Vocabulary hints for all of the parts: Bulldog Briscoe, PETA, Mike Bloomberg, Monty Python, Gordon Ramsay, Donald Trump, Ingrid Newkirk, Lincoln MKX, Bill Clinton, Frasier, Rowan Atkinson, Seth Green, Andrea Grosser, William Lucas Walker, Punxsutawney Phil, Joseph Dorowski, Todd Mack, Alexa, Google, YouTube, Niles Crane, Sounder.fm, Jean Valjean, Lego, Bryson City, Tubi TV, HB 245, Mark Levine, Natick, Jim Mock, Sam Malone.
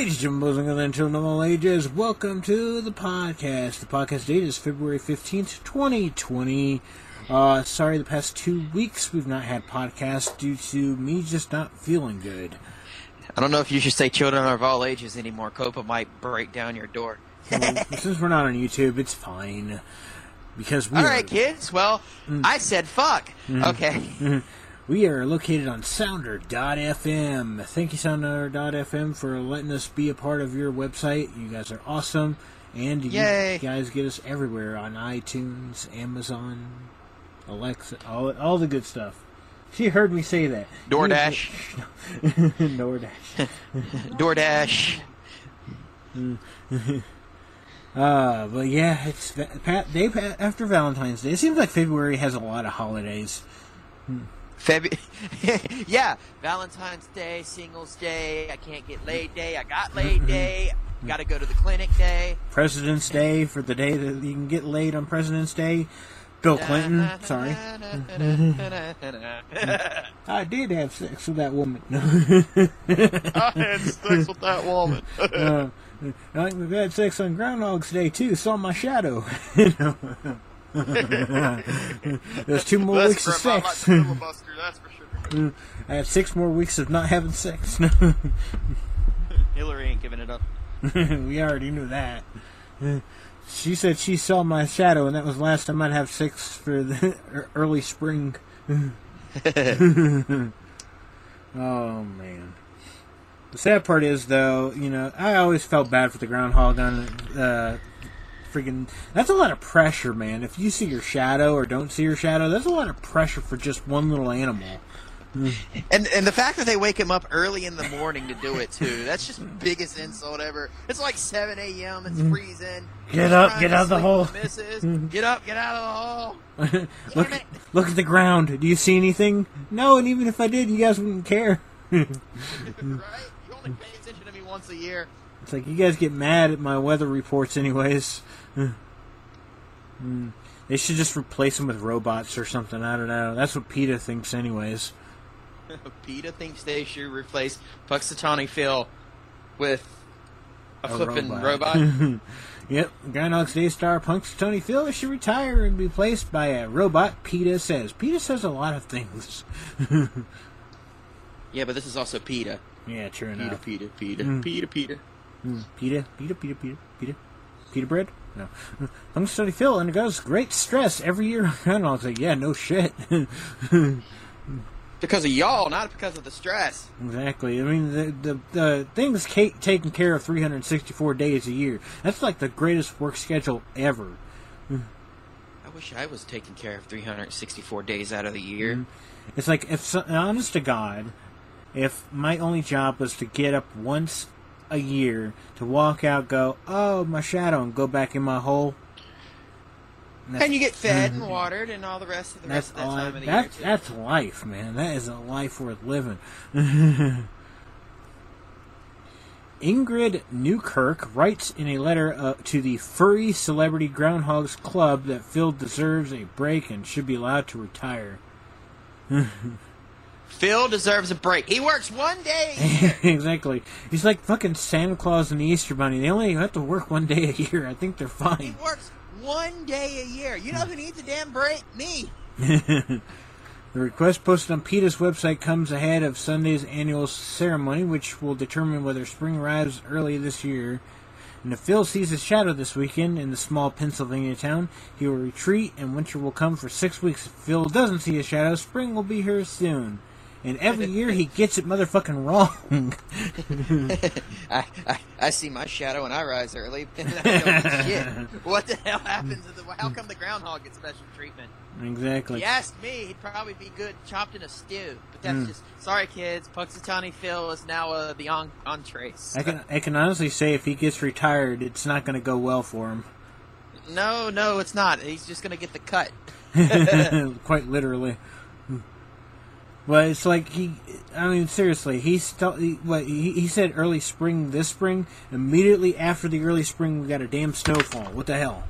Ladies and gentlemen, boys and girls, and children of all ages, welcome to the podcast. The podcast date is February 15th, 2020. Sorry, the past 2 weeks we've not had podcasts due to me just not feeling good. I don't know if you should say children of all ages anymore. COPA might break down your door. Well, since we're not on YouTube, it's fine. Because we All right, kids. Well, I said fuck. Okay. We are located on Sounder.fm. Thank you, Sounder.fm, for letting us be a part of your website. You guys are awesome. And you guys get us everywhere on iTunes, Amazon, Alexa, all the good stuff. She heard me say that. DoorDash. DoorDash. DoorDash. But yeah, it's day after Valentine's Day. It seems like February has a lot of holidays. Yeah, Valentine's Day, Singles Day, I can't get laid day, I got laid day, got to go to the clinic day. President's Day, for the day that you can get laid on President's Day. Bill Clinton, sorry. I did have sex with that woman. I had sex with that woman. I think we've had sex on Groundhog's Day, too. Saw my shadow. There's 2 more weeks of sex. I that's for sure. I have 6 more weeks of not having sex. Hillary ain't giving it up. We already knew that. She said she saw my shadow, and that was last time I'd have sex for the early spring. Oh man. The sad part is, though, you know, I always felt bad for the groundhog on freaking, that's a lot of pressure, man. If you see your shadow or don't see your shadow, that's a lot of pressure for just one little animal. And the fact that they wake him up early in the morning to do it, too, that's just the biggest insult ever. It's like 7 a.m., it's freezing. Get out of the hole. Get up, get out of the hole. Look at the ground. Do you see anything? No, and even if I did, you guys wouldn't care. Right? You only pay attention to me once a year. It's like, you guys get mad at my weather reports anyways. They should just replace them with robots or something. I don't know. That's what PETA thinks anyways. PETA thinks they should replace Punxsutawney Phil with a flippin' robot. Yep. Groundhog's Day star Punxsutawney Phil should retire and be replaced by a robot, PETA says. PETA says a lot of things. Yeah, but this is also PETA. Yeah, true enough. PETA bread? No. Punxsutawney Phil undergoes great stress every year. And I was like, yeah, no shit. Because of y'all, not because of the stress. Exactly. I mean, the thing's taken care of 364 days a year. That's like the greatest work schedule ever. I wish I was taken care of 364 days out of the year. It's like, if honest to God, if my only job was to get up once a year, to walk out, go, oh, my shadow, and go back in my hole. And you get fed and watered and all the rest of the rest of that time of the year. That's life, man. That is a life worth living. Ingrid Newkirk writes in a letter to the Furry Celebrity Groundhogs Club that Phil deserves a break and should be allowed to retire. Phil deserves a break. He works 1 day a year. Exactly. He's like fucking Santa Claus and the Easter Bunny. They only have to work 1 day a year. I think they're fine. He works 1 day a year. You know who needs a damn break? Me. The request posted on PETA's website comes ahead of Sunday's annual ceremony, which will determine whether spring arrives early this year. And if Phil sees his shadow this weekend in the small Pennsylvania town, he will retreat and winter will come for 6 weeks. If Phil doesn't see his shadow, spring will be here soon. And every year he gets it motherfucking wrong. I see my shadow and I rise early. And I don't shit. What the hell happens? How come the groundhog gets special treatment? Exactly. If you asked me, he'd probably be good chopped in a stew. But that's just... Sorry, kids. Punxsutawney Phil is now the entrees. I can honestly say if he gets retired, it's not going to go well for him. No, it's not. He's just going to get the cut. Quite literally. Well, it's like seriously, he said early spring this spring. Immediately after the early spring, we got a damn snowfall. What the hell?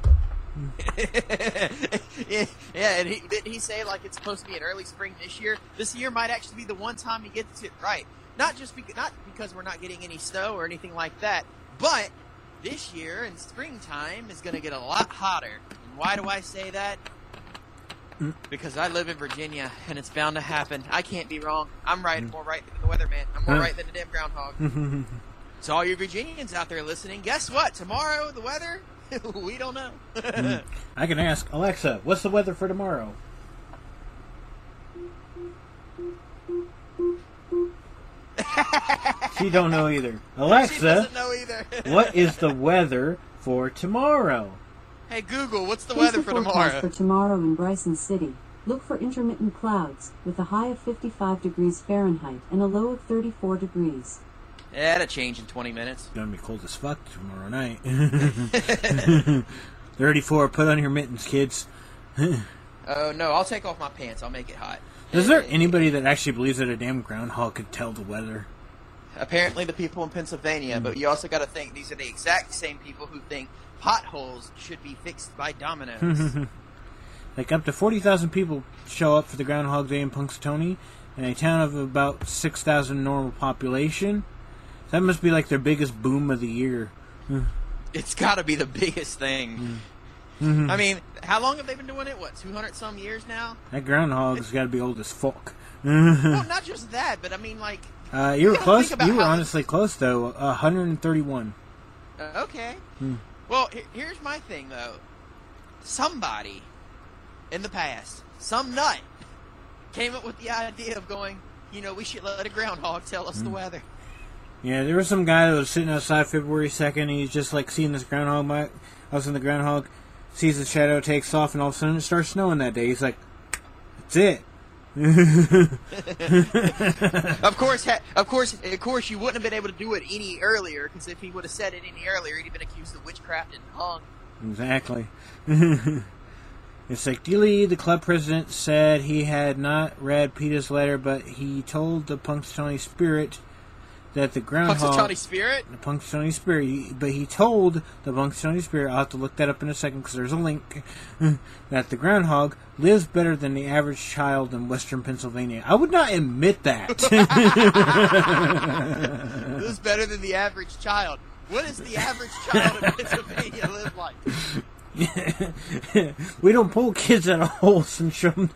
Yeah, and didn't he say, like, it's supposed to be an early spring this year? This year might actually be the one time he gets it right. Not because we're not getting any snow or anything like that, but this year in springtime is going to get a lot hotter. And why do I say that? Because I live in Virginia, and it's bound to happen. I can't be wrong. I'm right, more right than the weatherman. I'm more right than the damn groundhog. So all you Virginians out there listening, guess what? Tomorrow, the weather? We don't know. I can ask Alexa, what's the weather for tomorrow? She don't know either. Alexa, she doesn't know either. What is the weather for tomorrow? Hey Google, what's the weather for tomorrow? Here's the forecast for tomorrow in Bryson City. Look for intermittent clouds with a high of 55 degrees Fahrenheit and a low of 34 degrees. Yeah, that'll change in 20 minutes. It's gonna be cold as fuck tomorrow night. 34. Put on your mittens, kids. Oh no, I'll take off my pants. I'll make it hot. Is there anybody that actually believes that a damn groundhog could tell the weather? Apparently the people in Pennsylvania, but you also got to think these are the exact same people who think potholes should be fixed by dominoes. Like up to 40,000 people show up for the Groundhog Day in Punxsutawney, in a town of about 6,000 normal population. That must be like their biggest boom of the year. It's got to be the biggest thing. I mean, how long have they been doing it? What, 200-some years now? That groundhog's got to be old as fuck. No, not just that, but I mean, like... you were close. You were honestly close, though. 131. Okay. Well, here's my thing, though. Somebody in the past, some nut, came up with the idea of going, you know, we should let a groundhog tell us the weather. Yeah, there was some guy that was sitting outside February 2nd, and he's just, like, seeing this groundhog. I was in the groundhog... sees the shadow, takes off, and all of a sudden it starts snowing that day. He's like, that's it. Of course, you wouldn't have been able to do it any earlier, because if he would have said it any earlier, he'd have been accused of witchcraft and hung. Exactly. It's like, Dilly, the club president, said he had not read PETA's letter, but he told the Punxsutawney Spirit that the groundhog... Punxsutawney Spirit? The Punxsutawney Spirit. But he told the Punxsutawney Spirit, I'll have to look that up in a second because there's a link, that the groundhog lives better than the average child in western Pennsylvania. I would not admit that. Lives better than the average child. What does the average child in Pennsylvania live like? We don't pull kids out of holes and show them.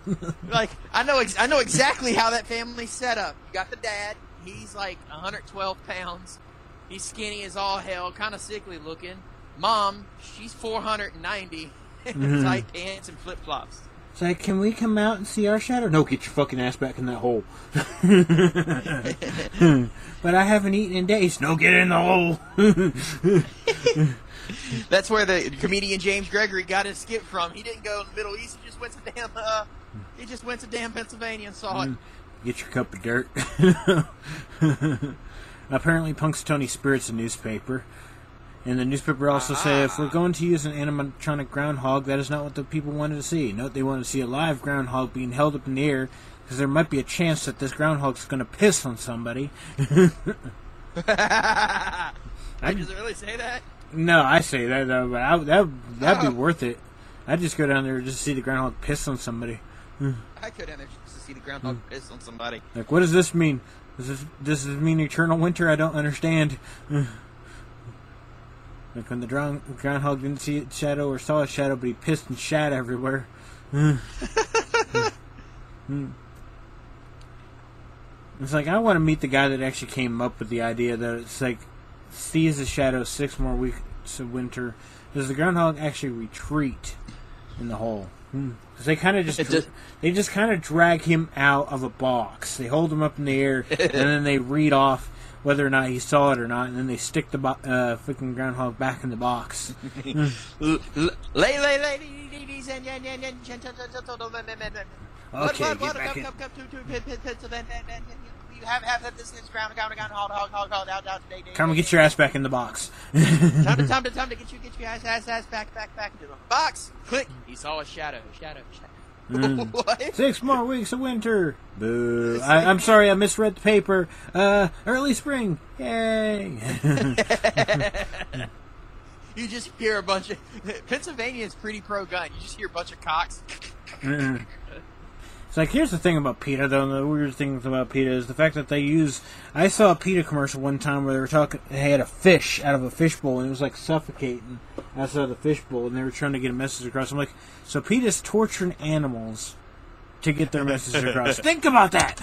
Like, I know exactly how that family's set up. You got the dad. He's like 112 pounds. He's skinny as all hell, kind of sickly looking. Mom, she's 490, tight pants and flip-flops. It's like, can we come out and see our shadow? No, get your fucking ass back in that hole. But I haven't eaten in days. No, get in the hole. That's where the comedian James Gregory got his skit from. He didn't go to the Middle East. He just went to damn, Pennsylvania and saw it. Get your cup of dirt. Apparently, Punxsutawney Spirit's a newspaper. And the newspaper also said, if we're going to use an animatronic groundhog, that is not what the people wanted to see. Note they wanted to see a live groundhog being held up in the air, because there might be a chance that this groundhog's going to piss on somebody. Does it really say that? No, I say that, though, but that'd be worth it. I'd just go down there just to see the groundhog piss on somebody. I could have just to see the groundhog piss on somebody. Like, what does this mean? Does this mean eternal winter? I don't understand. Like when the groundhog didn't see its shadow or saw a shadow, but he pissed and shat everywhere. It's like, I want to meet the guy that actually came up with the idea that it's like, sees the shadow 6 more weeks of winter. Does the groundhog actually retreat in the hole? Because they kind of just drag him out of a box. They hold him up in the air, and then they read off whether or not he saw it or not, and then they stick the freaking groundhog back in the box. Ladies and gentlemen, okay, get back in. Come and get your ass back in the box. Time to get your ass back into the box. Click. He saw a shadow. What? 6 more weeks of winter. Boo. I'm sorry, I misread the paper. Early spring. Yay. You just hear a bunch of... Pennsylvania is pretty pro-gun. You just hear a bunch of cocks. It's like, here's the thing about PETA, though, and the weird things about PETA is the fact that they use... I saw a PETA commercial one time where they were talking... They had a fish out of a fishbowl, and it was, like, suffocating outside of the fishbowl, and they were trying to get a message across. I'm like, so PETA's torturing animals to get their message across. Think about that!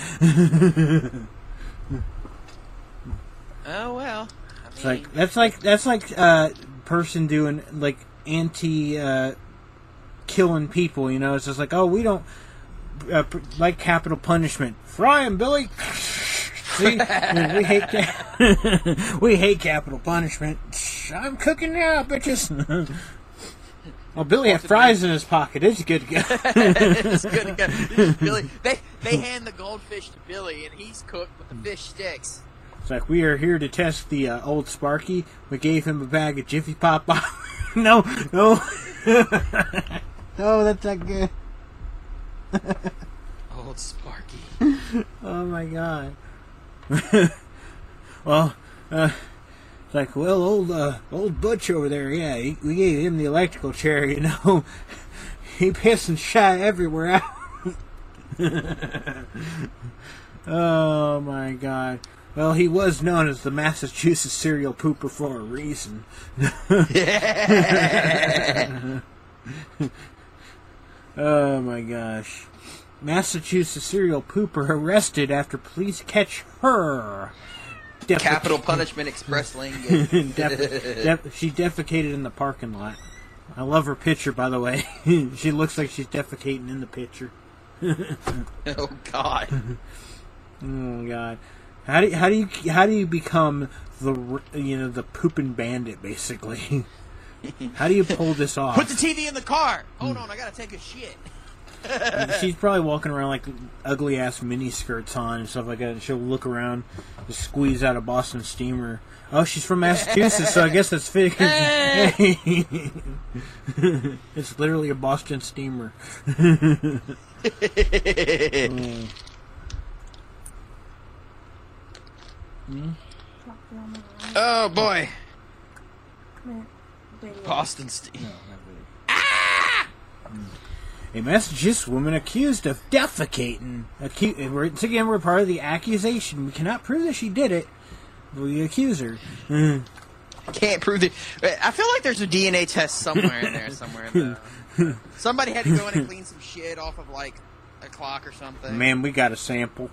Oh, well. I mean... It's like, that's like person doing, like, killing people, you know? It's just like, oh, we don't... like capital punishment. Fry him, Billy. See, we hate we hate capital punishment. I'm cooking now, bitches. Well, Billy had fries in his pocket. It's good to go. It's good to go. Billy, they hand the goldfish to Billy, and he's cooked with the fish sticks. It's like, we are here to test the old Sparky. We gave him a bag of Jiffy Pop. No. Oh, that's not good. Old Sparky. Oh my God. Well, it's like, well, old Butch over there, yeah, we gave him the electrical chair, you know. He pissed and shot everywhere out. Oh my God. Well, he was known as the Massachusetts serial pooper for a reason. Oh my gosh. Massachusetts serial pooper arrested after police catch her. Capital punishment express lane. She defecated in the parking lot. I love her picture, by the way. She looks like she's defecating in the picture. Oh God. Oh God. How do you become the, you know, the pooping bandit, basically? How do you pull this off? Put the TV in the car! Hold on, I gotta take a shit. She's probably walking around like ugly-ass mini-skirts on and stuff like that, and she'll look around and squeeze out a Boston steamer. Oh, she's from Massachusetts, so I guess that's fitting. Hey. It's literally a Boston steamer. Oh, boy. Come here. Boston Steve. No, really. Ah! A Massachusetts woman accused of defecating. Once again, we're part of the accusation. We cannot prove that she did it. We accuse her. Can't prove that. I feel like there's a DNA test somewhere in there. Somewhere in there. Somebody had to go in and clean some shit off of like a clock or something. Man, we got a sample.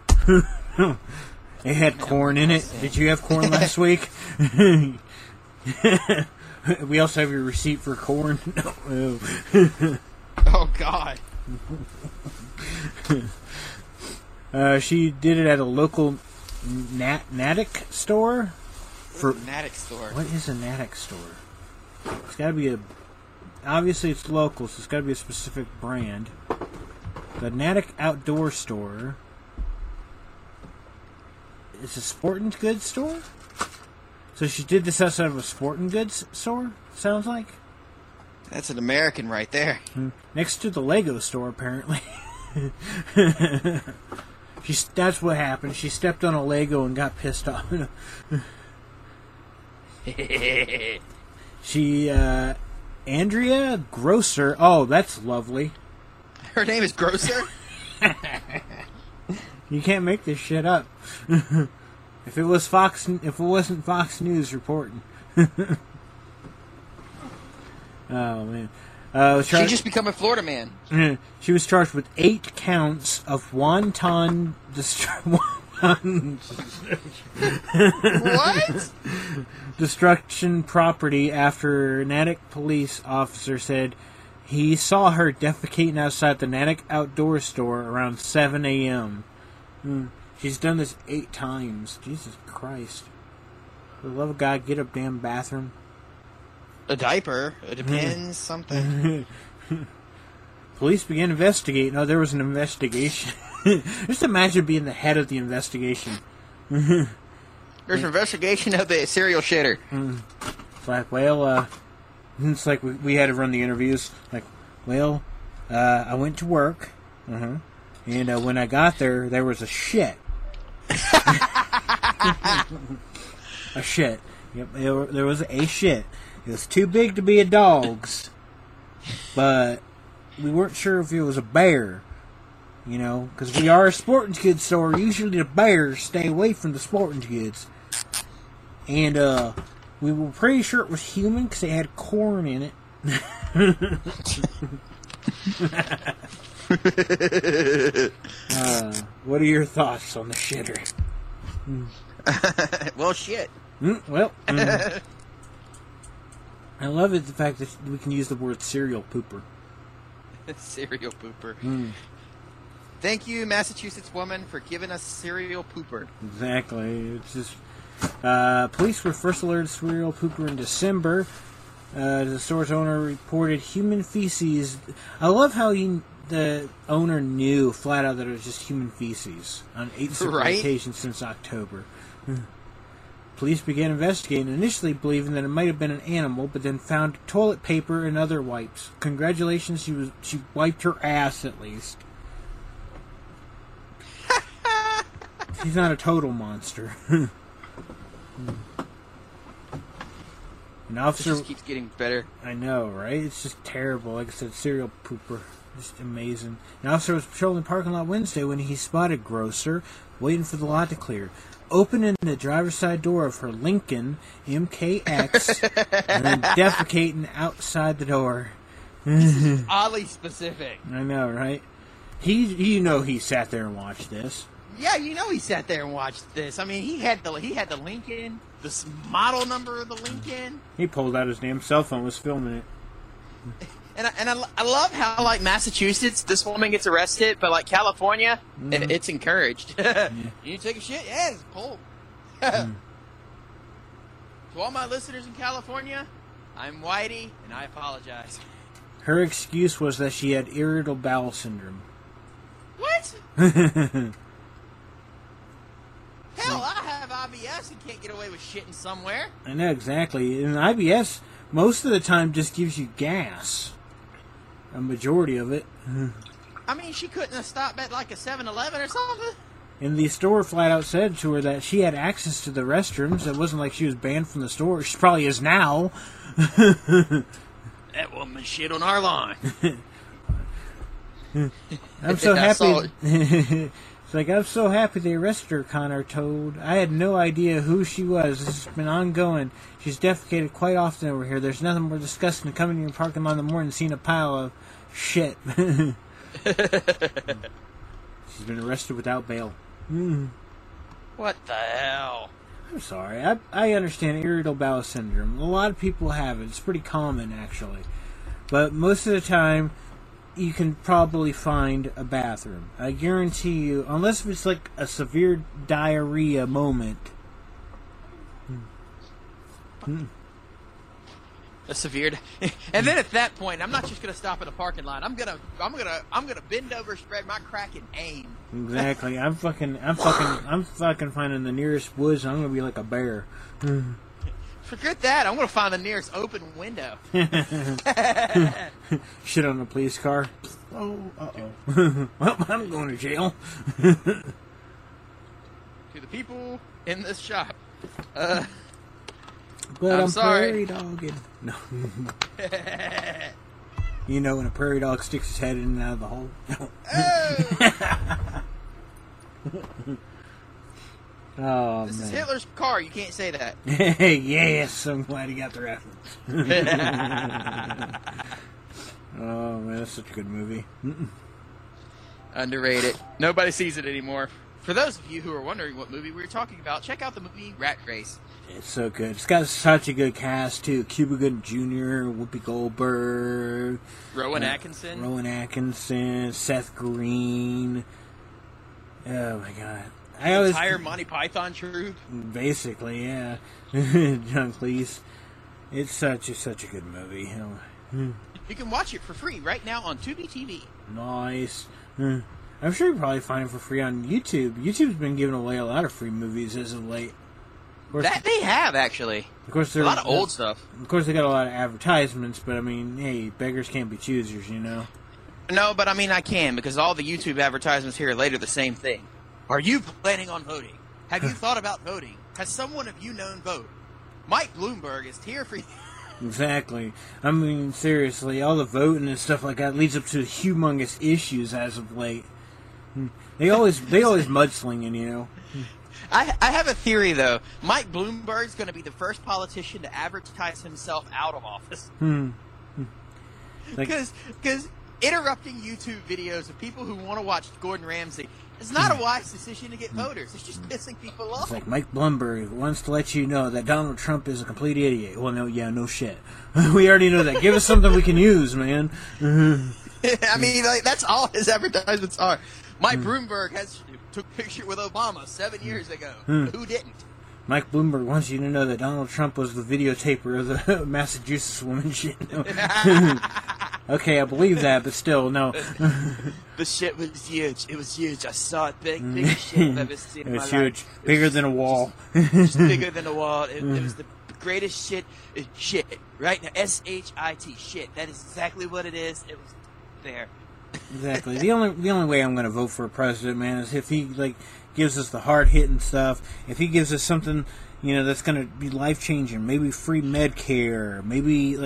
It had corn in it. Did you have corn last week? We also have your receipt for corn. Oh. Oh, God. She did it at a local Natick store. Natick store? What is a Natick store? It's got to be a... Obviously, it's local, so it's got to be a specific brand. The Natick Outdoor Store. It's a sporting goods store? So she did this outside of a sporting goods store, sounds like? That's an American right there. Next to the Lego store, apparently. That's what happened. She stepped on a Lego and got pissed off. She, Andrea Grosser. Oh, that's lovely. Her name is Grosser? You can't make this shit up. If it wasn't Fox News reporting. Oh man! She just become a Florida man. She was charged with 8 counts of wanton destruction. What? Destruction property after Natick police officer said he saw her defecating outside the Natick Outdoor Store around 7 a.m. She's done this 8 times. Jesus Christ. For the love of God, get a damn bathroom. A diaper. It depends. Something. Police began investigating. Oh, there was an investigation. Just imagine being the head of the investigation. There's an investigation of the serial shitter. It's like, well, it's like we had to run the interviews. Like, well, I went to work. And when I got there, there was a shit. A shit. Yep, there was a shit. It was too big to be a dog's, but we weren't sure if it was a bear. you know, because we are a sporting goods store. Usually the bears stay away from the sporting goods. And we were pretty sure it was human because it had corn in it. What are your thoughts on the shitter? Well, shit. I love it, the fact that we can use the word cereal pooper. Cereal pooper. Thank you, Massachusetts woman, for giving us cereal pooper. Exactly. It's just, police were first alerted cereal pooper in December. The store's owner reported human feces. I love how the owner knew flat out that it was just human feces on 8 separate occasions since October. Police began investigating, initially believing that it might have been an animal, but then found toilet paper and other wipes. Congratulations, she wiped her ass at least. She's not a total monster. An officer, it just keeps getting better. I know, right? It's just terrible. Like I said, cereal pooper. Just amazing. An officer was patrolling the parking lot Wednesday when he spotted Grosser, waiting for the lot to clear. Opening the driver's side door of her Lincoln MKX and then defecating outside the door. This is oddly specific. I know, right? He sat there and watched this. Yeah, you know he sat there and watched this. I mean, he had the Lincoln, the model number of the Lincoln. He pulled out his damn cell phone, was filming it. And I love how, like, Massachusetts, this woman gets arrested, but, like, California, it's encouraged. Yeah. You take a shit? Yeah, it's cold. To all my listeners in California, I'm Whitey, and I apologize. Her excuse was that she had irritable bowel syndrome. What? Hell, I have IBS and can't get away with shitting somewhere. I know, exactly. And IBS, most of the time, just gives you gas. A majority of it. I mean, she couldn't have stopped at like a 7-Eleven or something. And the store flat out said to her that she had access to the restrooms. It wasn't like she was banned from the store. She probably is now. That woman shit on our lawn. I'm so happy. It's like, I'm so happy they arrested her, Connor told. I had no idea who she was. This has been ongoing. She's defecated quite often over here. There's nothing more disgusting than coming to your parking lot in the morning and seeing a pile of shit. She's been arrested without bail. What the hell? I'm sorry. I understand irritable bowel syndrome. A lot of people have it. It's pretty common, actually. But most of the time, you can probably find a bathroom. I guarantee you, unless it's like a severe diarrhea moment. A severe, and then at that point, I'm not just gonna stop in a parking lot. I'm gonna bend over, spread my crack, and aim. Exactly. I'm fucking finding the nearest woods. And I'm gonna be like a bear. Forget that. I'm going to find the nearest open window. Shit on a police car. Oh, uh-oh. Well, I'm going to jail. To the people in this shop. But I'm sorry. Prairie dogging. No. You know when a prairie dog sticks his head in and out of the hole? No. Oh! Oh, this is Hitler's car. You can't say that. Yes, I'm glad he got the reference. Oh man, that's such a good movie. Underrated. Nobody sees it anymore. For those of you who are wondering what movie we were talking about, check out the movie Rat Race. It's so good. It's got such a good cast too. Cuba Gooding Jr., Whoopi Goldberg, Rowan Atkinson, Seth Green. Oh my god. Entire Monty Python troupe? Basically, yeah. John Cleese. It's such a good movie. You can watch it for free right now on Tubi TV. Nice. I'm sure you can probably find it for free on YouTube. YouTube's been giving away a lot of free movies as of late. Of course, that they have, actually. Of course, a lot of old stuff. Of course, they got a lot of advertisements, but I mean, hey, beggars can't be choosers, you know? No, but I mean, I can, because all the YouTube advertisements here are later the same thing. Are you planning on voting? Have you thought about voting? Has someone of you known vote? Mike Bloomberg is here for you. Exactly. I mean, seriously, all the voting and stuff like that leads up to humongous issues as of late. They always mudslinging, you know. I have a theory, though. Mike Bloomberg's going to be the first politician to advertise himself out of office. Because interrupting YouTube videos of people who want to watch Gordon Ramsay is not a wise decision to get voters. It's just pissing people off. It's like Mike Bloomberg wants to let you know that Donald Trump is a complete idiot. Well, no, yeah, no shit. We already know that. Give us something we can use, man. I mean, like, that's all his advertisements are. Mike Bloomberg took a picture with Obama 7 years ago. Who didn't? Mike Bloomberg wants you to know that Donald Trump was the videotaper of the Massachusetts woman shit. Okay, I believe that, but still, no. The shit was huge. It was huge. I saw it. Biggest shit I've ever seen in my life. It was huge. Bigger than a wall. Just bigger than a wall. It was the greatest shit. Shit. Right? Now, S-H-I-T. Shit. That is exactly what it is. It was there. Exactly. The only way I'm going to vote for a president, man, is if he gives us the hard hitting stuff. If he gives us something, you know, that's going to be life changing. Maybe free Medicare. Maybe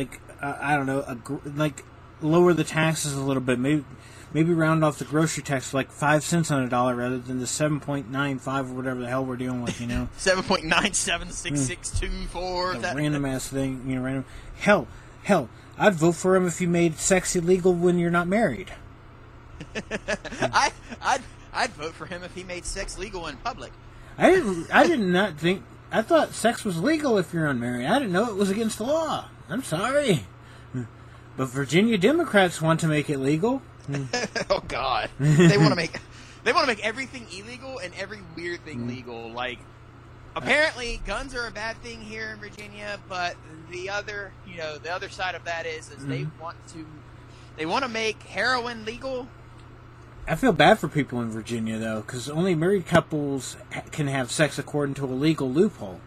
I don't know, lower the taxes a little bit. Maybe round off the grocery tax to 5 cents on a dollar rather than the 7.95 or whatever the hell we're dealing with. You know, 7.976624. Random ass thing. You know, random. Hell, I'd vote for him if you made sex illegal when you're not married. I'd vote for him if he made sex legal in public. I thought sex was legal if you're unmarried. I didn't know it was against the law. I'm sorry, but Virginia Democrats want to make it legal. Oh God, they want to make everything illegal and every weird thing legal. Like apparently, guns are a bad thing here in Virginia, but the other side of that is they want to make heroin legal. I feel bad for people in Virginia, though, because only married couples can have sex according to a legal loophole.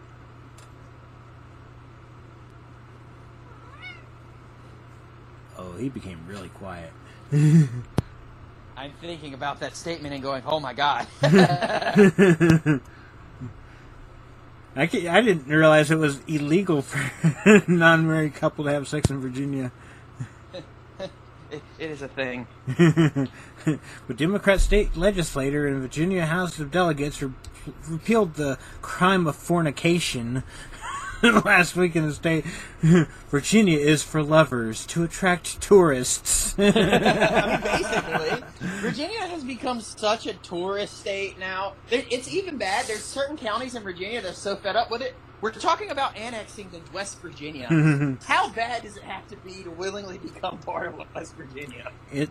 Oh, he became really quiet. I'm thinking about that statement and going, oh, my God. I didn't realize it was illegal for a non-married couple to have sex in Virginia. It is a thing. But Democrat state legislator and Virginia House of Delegates repealed the crime of fornication last week in the state. Virginia is for lovers to attract tourists. Basically, Virginia has become such a tourist state now. It's even bad. There's certain counties in Virginia that are so fed up with it. We're talking about annexing the West Virginia. How bad does it have to be to willingly become part of West Virginia? It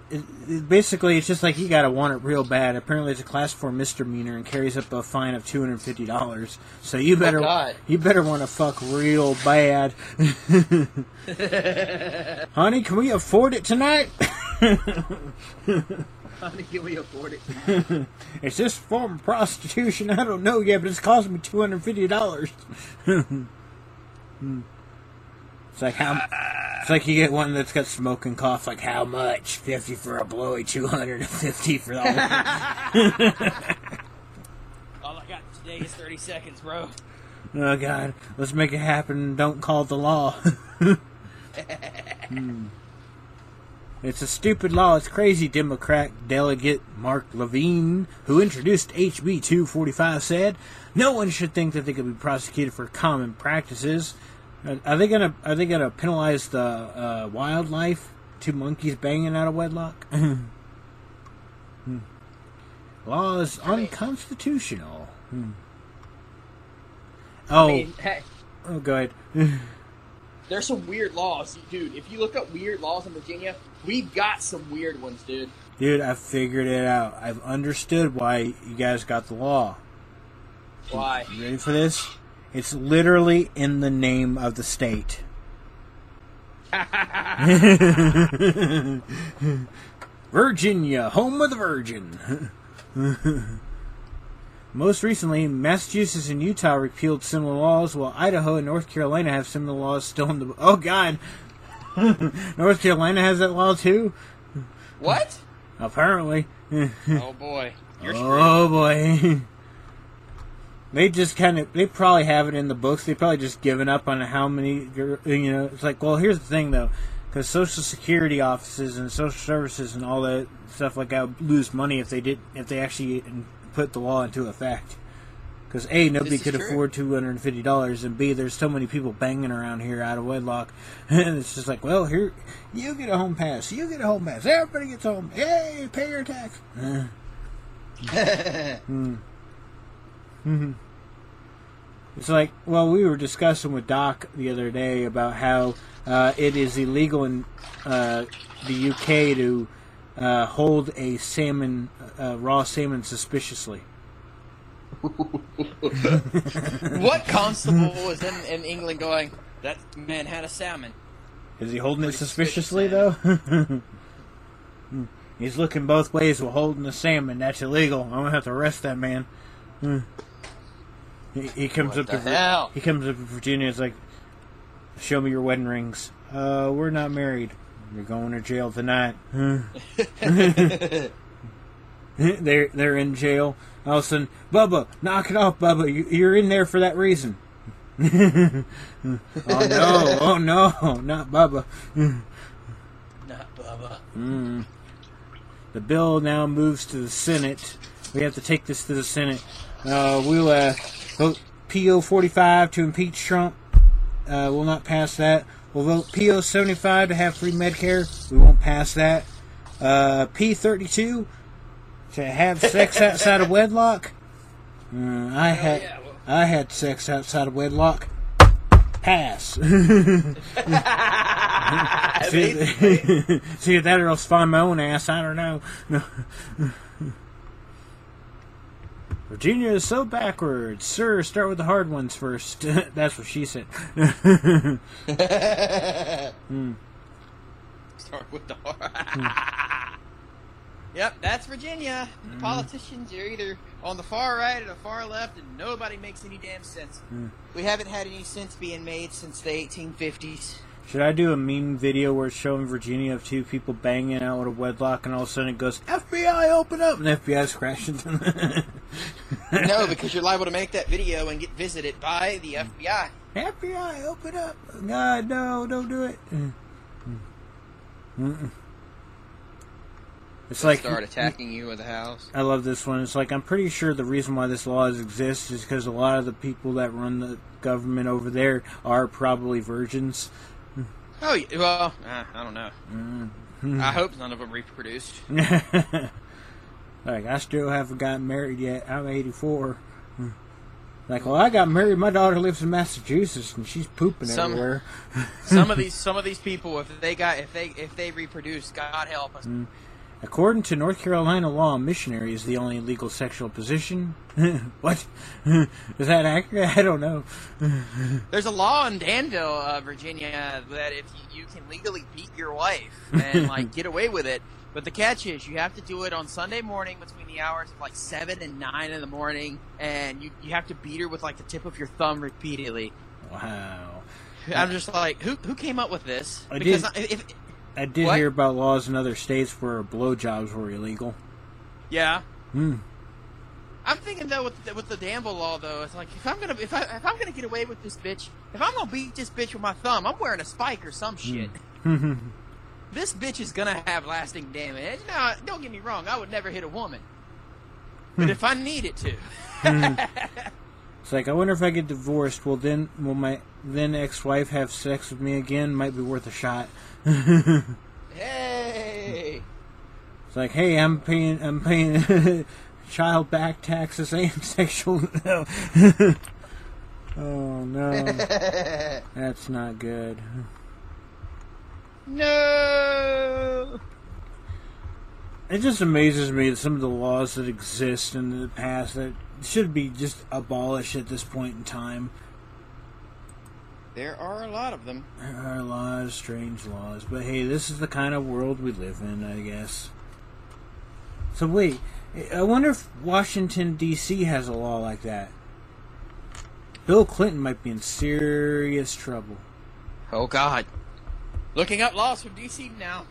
basically, it's just like you gotta want it real bad. Apparently, it's a class 4 misdemeanor and carries up a fine of $250. So you better want to fuck real bad. Honey, can we afford it tonight? Honey, can we afford it? It's this form of prostitution. I don't know yet, but it's costing me $250. It's like it's like you get one that's got smoke and cough. Like how much? $50 for a blowy, $250 for all. All I got today is 30 seconds, bro. Oh God, let's make it happen. Don't call the law. It's a stupid law. It's crazy, Democrat delegate Mark Levine, who introduced HB 245, said, "No one should think that they could be prosecuted for common practices." Are they gonna penalize the wildlife? Two monkeys banging out of wedlock? Law is unconstitutional. Oh, go ahead. There's some weird laws, dude. If you look up weird laws in Virginia, we've got some weird ones, dude. Dude, I figured it out. I've understood why you guys got the law. Why? You ready for this? It's literally in the name of the state. Virginia, home of the virgin. Most recently, Massachusetts and Utah repealed similar laws, while Idaho and North Carolina have similar laws still in the... Oh, God! North Carolina has that law, too? What? Apparently. Oh, boy. You're screwed. Oh, boy. They just they probably have it in the books. They've probably just given up on how many... You know, it's like, well, here's the thing, though. because Social Security offices and social services and all that stuff like that would lose money if they actually put the law into effect. Because A, nobody could afford $250, and B, there's so many people banging around here out of wedlock, and it's just like, well, here, you get a home pass, everybody gets home, yay, pay your tax. It's like, well, we were discussing with Doc the other day about how it is illegal in the UK to hold a salmon, raw salmon, suspiciously. What constable was in England going, that man had a salmon? Is he holding it suspiciously, though? He's looking both ways while holding a salmon. That's illegal. I'm going to have to arrest that man. He comes up to Virginia. It's like, show me your wedding rings. We're not married. You're going to jail tonight. They're in jail. All of a sudden, Bubba, knock it off, Bubba. You're in there for that reason. Oh no, not Bubba. Not Bubba. Mm. The bill now moves to the Senate. We have to take this to the Senate. We'll vote PO 45 to impeach Trump. We'll not pass that. We'll vote PO 75 to have free Medicare. We won't pass that. P 32 to have sex outside of wedlock. I had sex outside of wedlock. Pass. See if that or else find my own ass. I don't know. No. Virginia is so backwards. Sir, start with the hard ones first. That's what she said. Start with the hard. Yep, that's Virginia. The politicians are either on the far right or the far left, and nobody makes any damn sense. We haven't had any sense being made since the 1850s. Should I do a meme video where it's showing Virginia of two people banging out with a wedlock, and all of a sudden it goes, FBI, open up! And the FBI's crashing. No, because you're liable to make that video and get visited by the FBI. FBI, open up! God, no, don't do it. It's like, start attacking you with a house. I love this one. It's like, I'm pretty sure the reason why this law exists is because a lot of the people that run the government over there are probably virgins. Oh, well, I don't know. I hope none of them reproduced. Like, I still haven't gotten married yet. I'm 84. Like, well, I got married. My daughter lives in Massachusetts, and she's pooping everywhere. some of these people, if they reproduce, God help us. According to North Carolina law, missionary is the only legal sexual position. What? Is that accurate? I don't know. There's a law in Danville, Virginia, that if you can legally beat your wife and, like, get away with it. But the catch is you have to do it on Sunday morning between the hours of, like, 7 and 9 in the morning, and you have to beat her with, like, the tip of your thumb repeatedly. Wow. I'm just like, who came up with this? I did hear about laws in other states where blowjobs were illegal. Yeah. I'm thinking though with the Danville law though, it's like if I'm gonna get away with this bitch, if I'm gonna beat this bitch with my thumb, I'm wearing a spike or some shit. This bitch is gonna have lasting damage. Now, don't get me wrong, I would never hit a woman, but if I needed to. It's like, I wonder if I get divorced, will my then ex-wife have sex with me again? Might be worth a shot. Hey! It's like, hey, I'm paying child back taxes and sexual. No. Oh no, that's not good. No. It just amazes me that some of the laws that exist in the past that should be just abolished at this point in time. There are a lot of them. There are a lot of strange laws. But hey, this is the kind of world we live in, I guess. So wait, I wonder if Washington, D.C. has a law like that. Bill Clinton might be in serious trouble. Oh, God. Looking up laws from D.C. now.